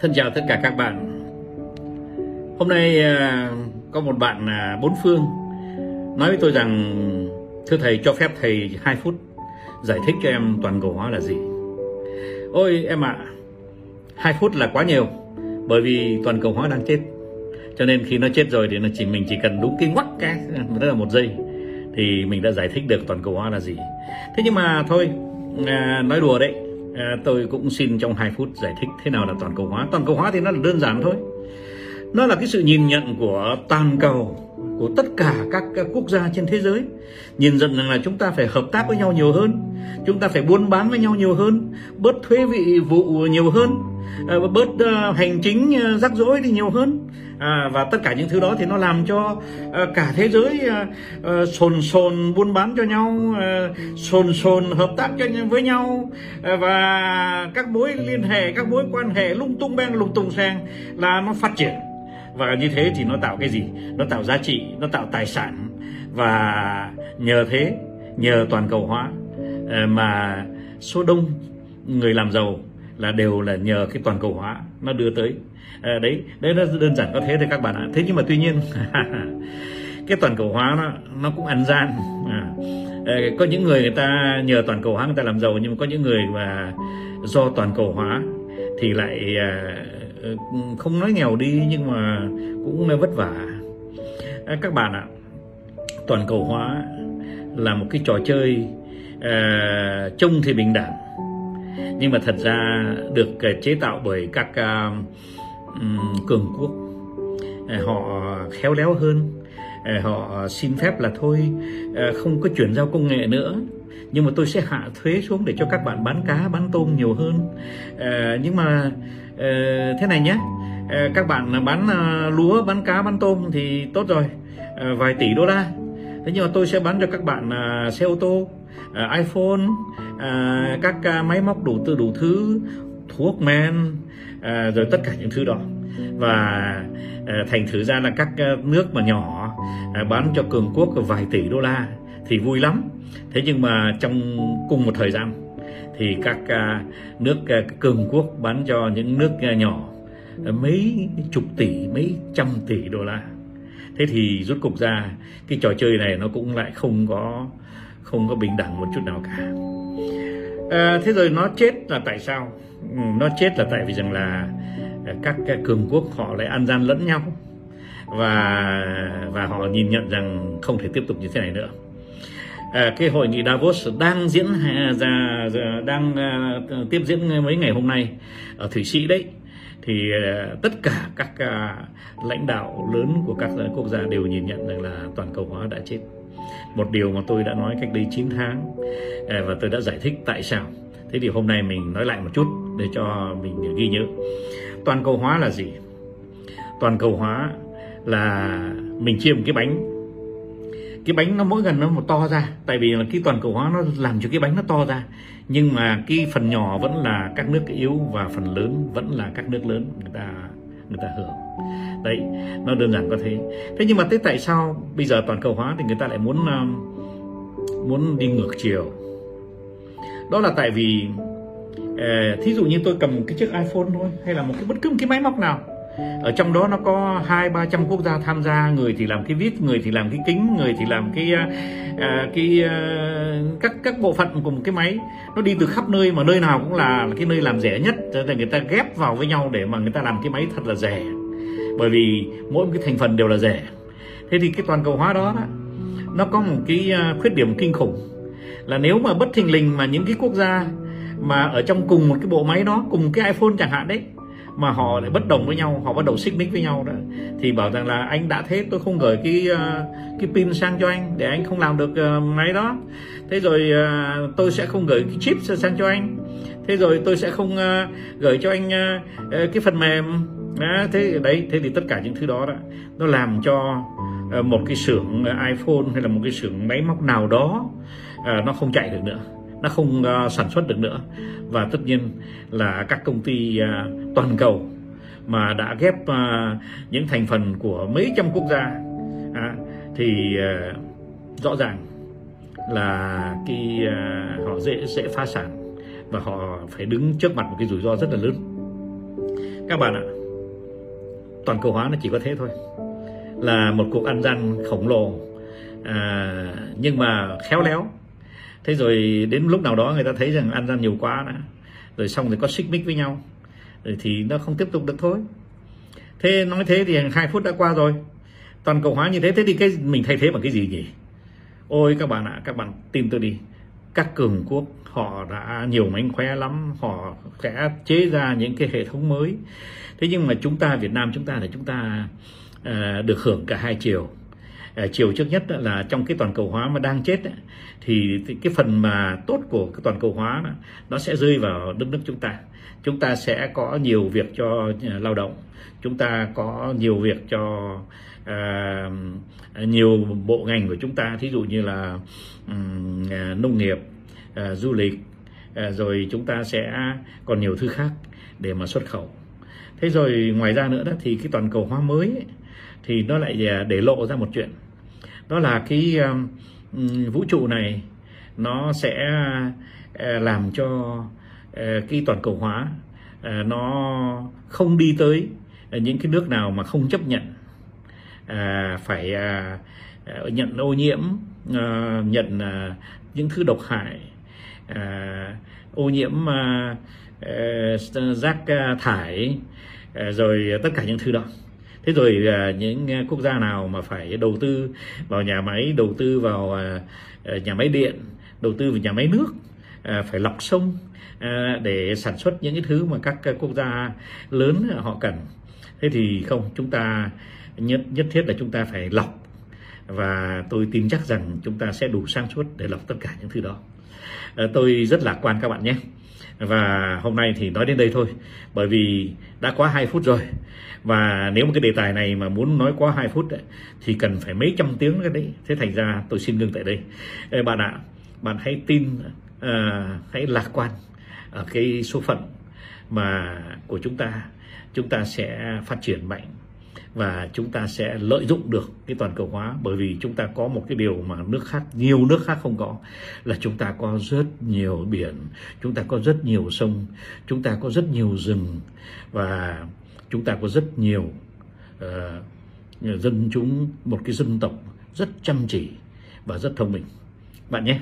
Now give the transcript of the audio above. Thân chào tất cả các bạn. Hôm nay có một bạn là bốn phương nói với tôi rằng: thưa thầy, cho phép thầy 2 phút giải thích cho em toàn cầu hóa là gì. Ôi em ạ, 2 phút là quá nhiều, bởi vì toàn cầu hóa đang chết. Cho nên khi nó chết rồi thì mình chỉ cần đúng cái ngoắc cái, tức là 1 giây, thì mình đã giải thích được toàn cầu hóa là gì. Thế nhưng mà thôi, nói đùa đấy, tôi cũng xin trong 2 phút giải thích thế nào là toàn cầu hóa. Toàn cầu hóa thì nó là đơn giản thôi. Nó là cái sự nhìn nhận của toàn cầu, của tất cả các quốc gia trên thế giới, nhìn nhận rằng là chúng ta phải hợp tác với nhau nhiều hơn, chúng ta phải buôn bán với nhau nhiều hơn, bớt thuế vị vụ nhiều hơn, bớt hành chính rắc rối thì nhiều hơn, và tất cả những thứ đó thì nó làm cho cả thế giới sồn sồn buôn bán cho nhau, sồn sồn hợp tác với nhau, và các mối liên hệ, các mối quan hệ lung tung beng lung tung sang là nó phát triển. Và như thế thì nó tạo cái gì? Nó tạo giá trị, nó tạo tài sản. Và nhờ thế, nhờ toàn cầu hóa mà số đông người làm giàu là đều là nhờ cái toàn cầu hóa nó đưa tới. Đấy nó đơn giản có thế thôi các bạn ạ. Thế nhưng mà tuy nhiên cái toàn cầu hóa nó cũng ăn gian. Có những người, người ta nhờ toàn cầu hóa người ta làm giàu, nhưng mà có những người mà do toàn cầu hóa thì lại không nói nghèo đi nhưng mà cũng vất vả. Các bạn ạ, toàn cầu hóa là một cái trò chơi trông thì bình đẳng, nhưng mà thật ra được chế tạo bởi các cường quốc. Họ khéo léo hơn, họ xin phép là thôi không có chuyển giao công nghệ nữa, nhưng mà tôi sẽ hạ thuế xuống để cho các bạn bán cá, bán tôm nhiều hơn. Nhưng mà thế này nhé, các bạn bán lúa, bán cá, bán tôm thì tốt rồi, vài tỷ đô la. Thế nhưng mà tôi sẽ bán cho các bạn xe ô tô, iPhone, các máy móc đủ thứ, thuốc men, rồi tất cả những thứ đó. Và thành thử ra là các nước mà nhỏ bán cho cường quốc vài tỷ đô la thì vui lắm. Thế nhưng mà trong cùng một thời gian thì các nước cường quốc bán cho những nước nhỏ mấy chục tỷ, mấy trăm tỷ đô la. Thế thì rút cục ra cái trò chơi này nó cũng lại không có bình đẳng một chút nào cả. Thế rồi nó chết là tại sao? Nó chết là tại vì rằng là các cường quốc họ lại ăn gian lẫn nhau, và họ nhìn nhận rằng không thể tiếp tục như thế này nữa. Cái hội nghị Davos đang tiếp diễn mấy ngày hôm nay ở Thụy Sĩ đấy, thì tất cả các lãnh đạo lớn của các quốc gia đều nhìn nhận rằng là toàn cầu hóa đã chết. Một điều mà tôi đã nói cách đây 9 tháng và tôi đã giải thích tại sao. Thế thì hôm nay mình nói lại một chút để cho mình ghi nhớ. Toàn cầu hóa là gì? Toàn cầu hóa là mình chia một cái bánh. Cái bánh nó mỗi gần nó một to ra, tại vì là cái toàn cầu hóa nó làm cho cái bánh nó to ra, nhưng mà cái phần nhỏ vẫn là các nước yếu và phần lớn vẫn là các nước lớn người ta hưởng. Đấy, nó đơn giản có thế. Thế nhưng mà thế tại sao bây giờ toàn cầu hóa thì người ta lại muốn đi ngược chiều? Đó là tại vì thí dụ như tôi cầm cái chiếc iPhone thôi, hay là một cái bất cứ một cái máy móc nào, ở trong đó nó có 200-300 quốc gia tham gia. Người thì làm cái vít, người thì làm cái kính, người thì làm các bộ phận của một cái máy. Nó đi từ khắp nơi, mà nơi nào cũng là cái nơi làm rẻ nhất, cho nên người ta ghép vào với nhau để mà người ta làm cái máy thật là rẻ, bởi vì mỗi một cái thành phần đều là rẻ. Thế thì cái toàn cầu hóa đó nó có một cái khuyết điểm kinh khủng, là nếu mà bất thình lình mà những cái quốc gia mà ở trong cùng một cái bộ máy đó, cùng cái iPhone chẳng hạn đấy, mà họ lại bất đồng với nhau, họ bắt đầu xích mích với nhau đó, thì bảo rằng là anh đã thế, tôi không gửi cái pin sang cho anh để anh không làm được máy đó. Thế rồi tôi sẽ không gửi cái chip sang cho anh. Thế rồi tôi sẽ không gửi cho anh cái phần mềm. Thế thì tất cả những thứ đó nó làm cho một cái xưởng iPhone hay là một cái xưởng máy móc nào đó nó không chạy được nữa, nó không sản xuất được nữa. Và tất nhiên là các công ty toàn cầu mà đã ghép những thành phần của mấy trăm quốc gia thì rõ ràng là họ dễ phá sản, và họ phải đứng trước mặt một cái rủi ro rất là lớn. Các bạn ạ, toàn cầu hóa nó chỉ có thế thôi, là một cuộc ăn gian khổng lồ, nhưng mà khéo léo. Thế rồi đến lúc nào đó người ta thấy rằng ăn gian nhiều quá đã, rồi xong rồi có xích mích với nhau, rồi thì nó không tiếp tục được thôi. Thế nói thế thì 2 phút đã qua rồi. Toàn cầu hóa như thế, thế thì cái mình thay thế bằng cái gì nhỉ? Ôi các bạn ạ, các bạn tin tôi đi, các cường quốc họ đã nhiều mánh khóe lắm, họ sẽ chế ra những cái hệ thống mới. Thế nhưng mà chúng ta, Việt Nam chúng ta là chúng ta được hưởng cả hai chiều. Chiều trước nhất là trong cái toàn cầu hóa mà đang chết thì cái phần mà tốt của cái toàn cầu hóa nó sẽ rơi vào đất nước chúng ta. Chúng ta sẽ có nhiều việc cho lao động, chúng ta có nhiều việc cho nhiều bộ ngành của chúng ta, thí dụ như là nông nghiệp, du lịch, rồi chúng ta sẽ còn nhiều thứ khác để mà xuất khẩu. Thế rồi ngoài ra nữa đó thì cái toàn cầu hóa mới ấy, thì nó lại để lộ ra một chuyện, đó là cái vũ trụ này nó sẽ làm cho cái toàn cầu hóa nó không đi tới những cái nước nào mà không chấp nhận phải nhận ô nhiễm, nhận những thứ độc hại, ô nhiễm rác thải, rồi tất cả những thứ đó. Thế rồi những quốc gia nào mà phải đầu tư vào nhà máy, đầu tư vào nhà máy điện, đầu tư vào nhà máy nước, phải lọc sông để sản xuất những cái thứ mà các quốc gia lớn họ cần. Thế thì không, chúng ta nhất thiết là chúng ta phải lọc, và tôi tin chắc rằng chúng ta sẽ đủ sáng suốt để lọc tất cả những thứ đó. Tôi rất lạc quan các bạn nhé. Và hôm nay thì nói đến đây thôi, bởi vì đã quá 2 phút rồi. Và nếu mà cái đề tài này mà muốn nói quá 2 phút thì cần phải mấy trăm tiếng cái đấy. Thế thành ra tôi xin ngừng tại đây. Bạn ạ, bạn hãy tin, hãy lạc quan ở cái số phận mà của chúng ta. Chúng ta sẽ phát triển mạnh và chúng ta sẽ lợi dụng được cái toàn cầu hóa, bởi vì chúng ta có một cái điều mà nhiều nước khác không có, là chúng ta có rất nhiều biển, chúng ta có rất nhiều sông, chúng ta có rất nhiều rừng, và chúng ta có rất nhiều dân chúng, một cái dân tộc rất chăm chỉ và rất thông minh. Bạn nhé.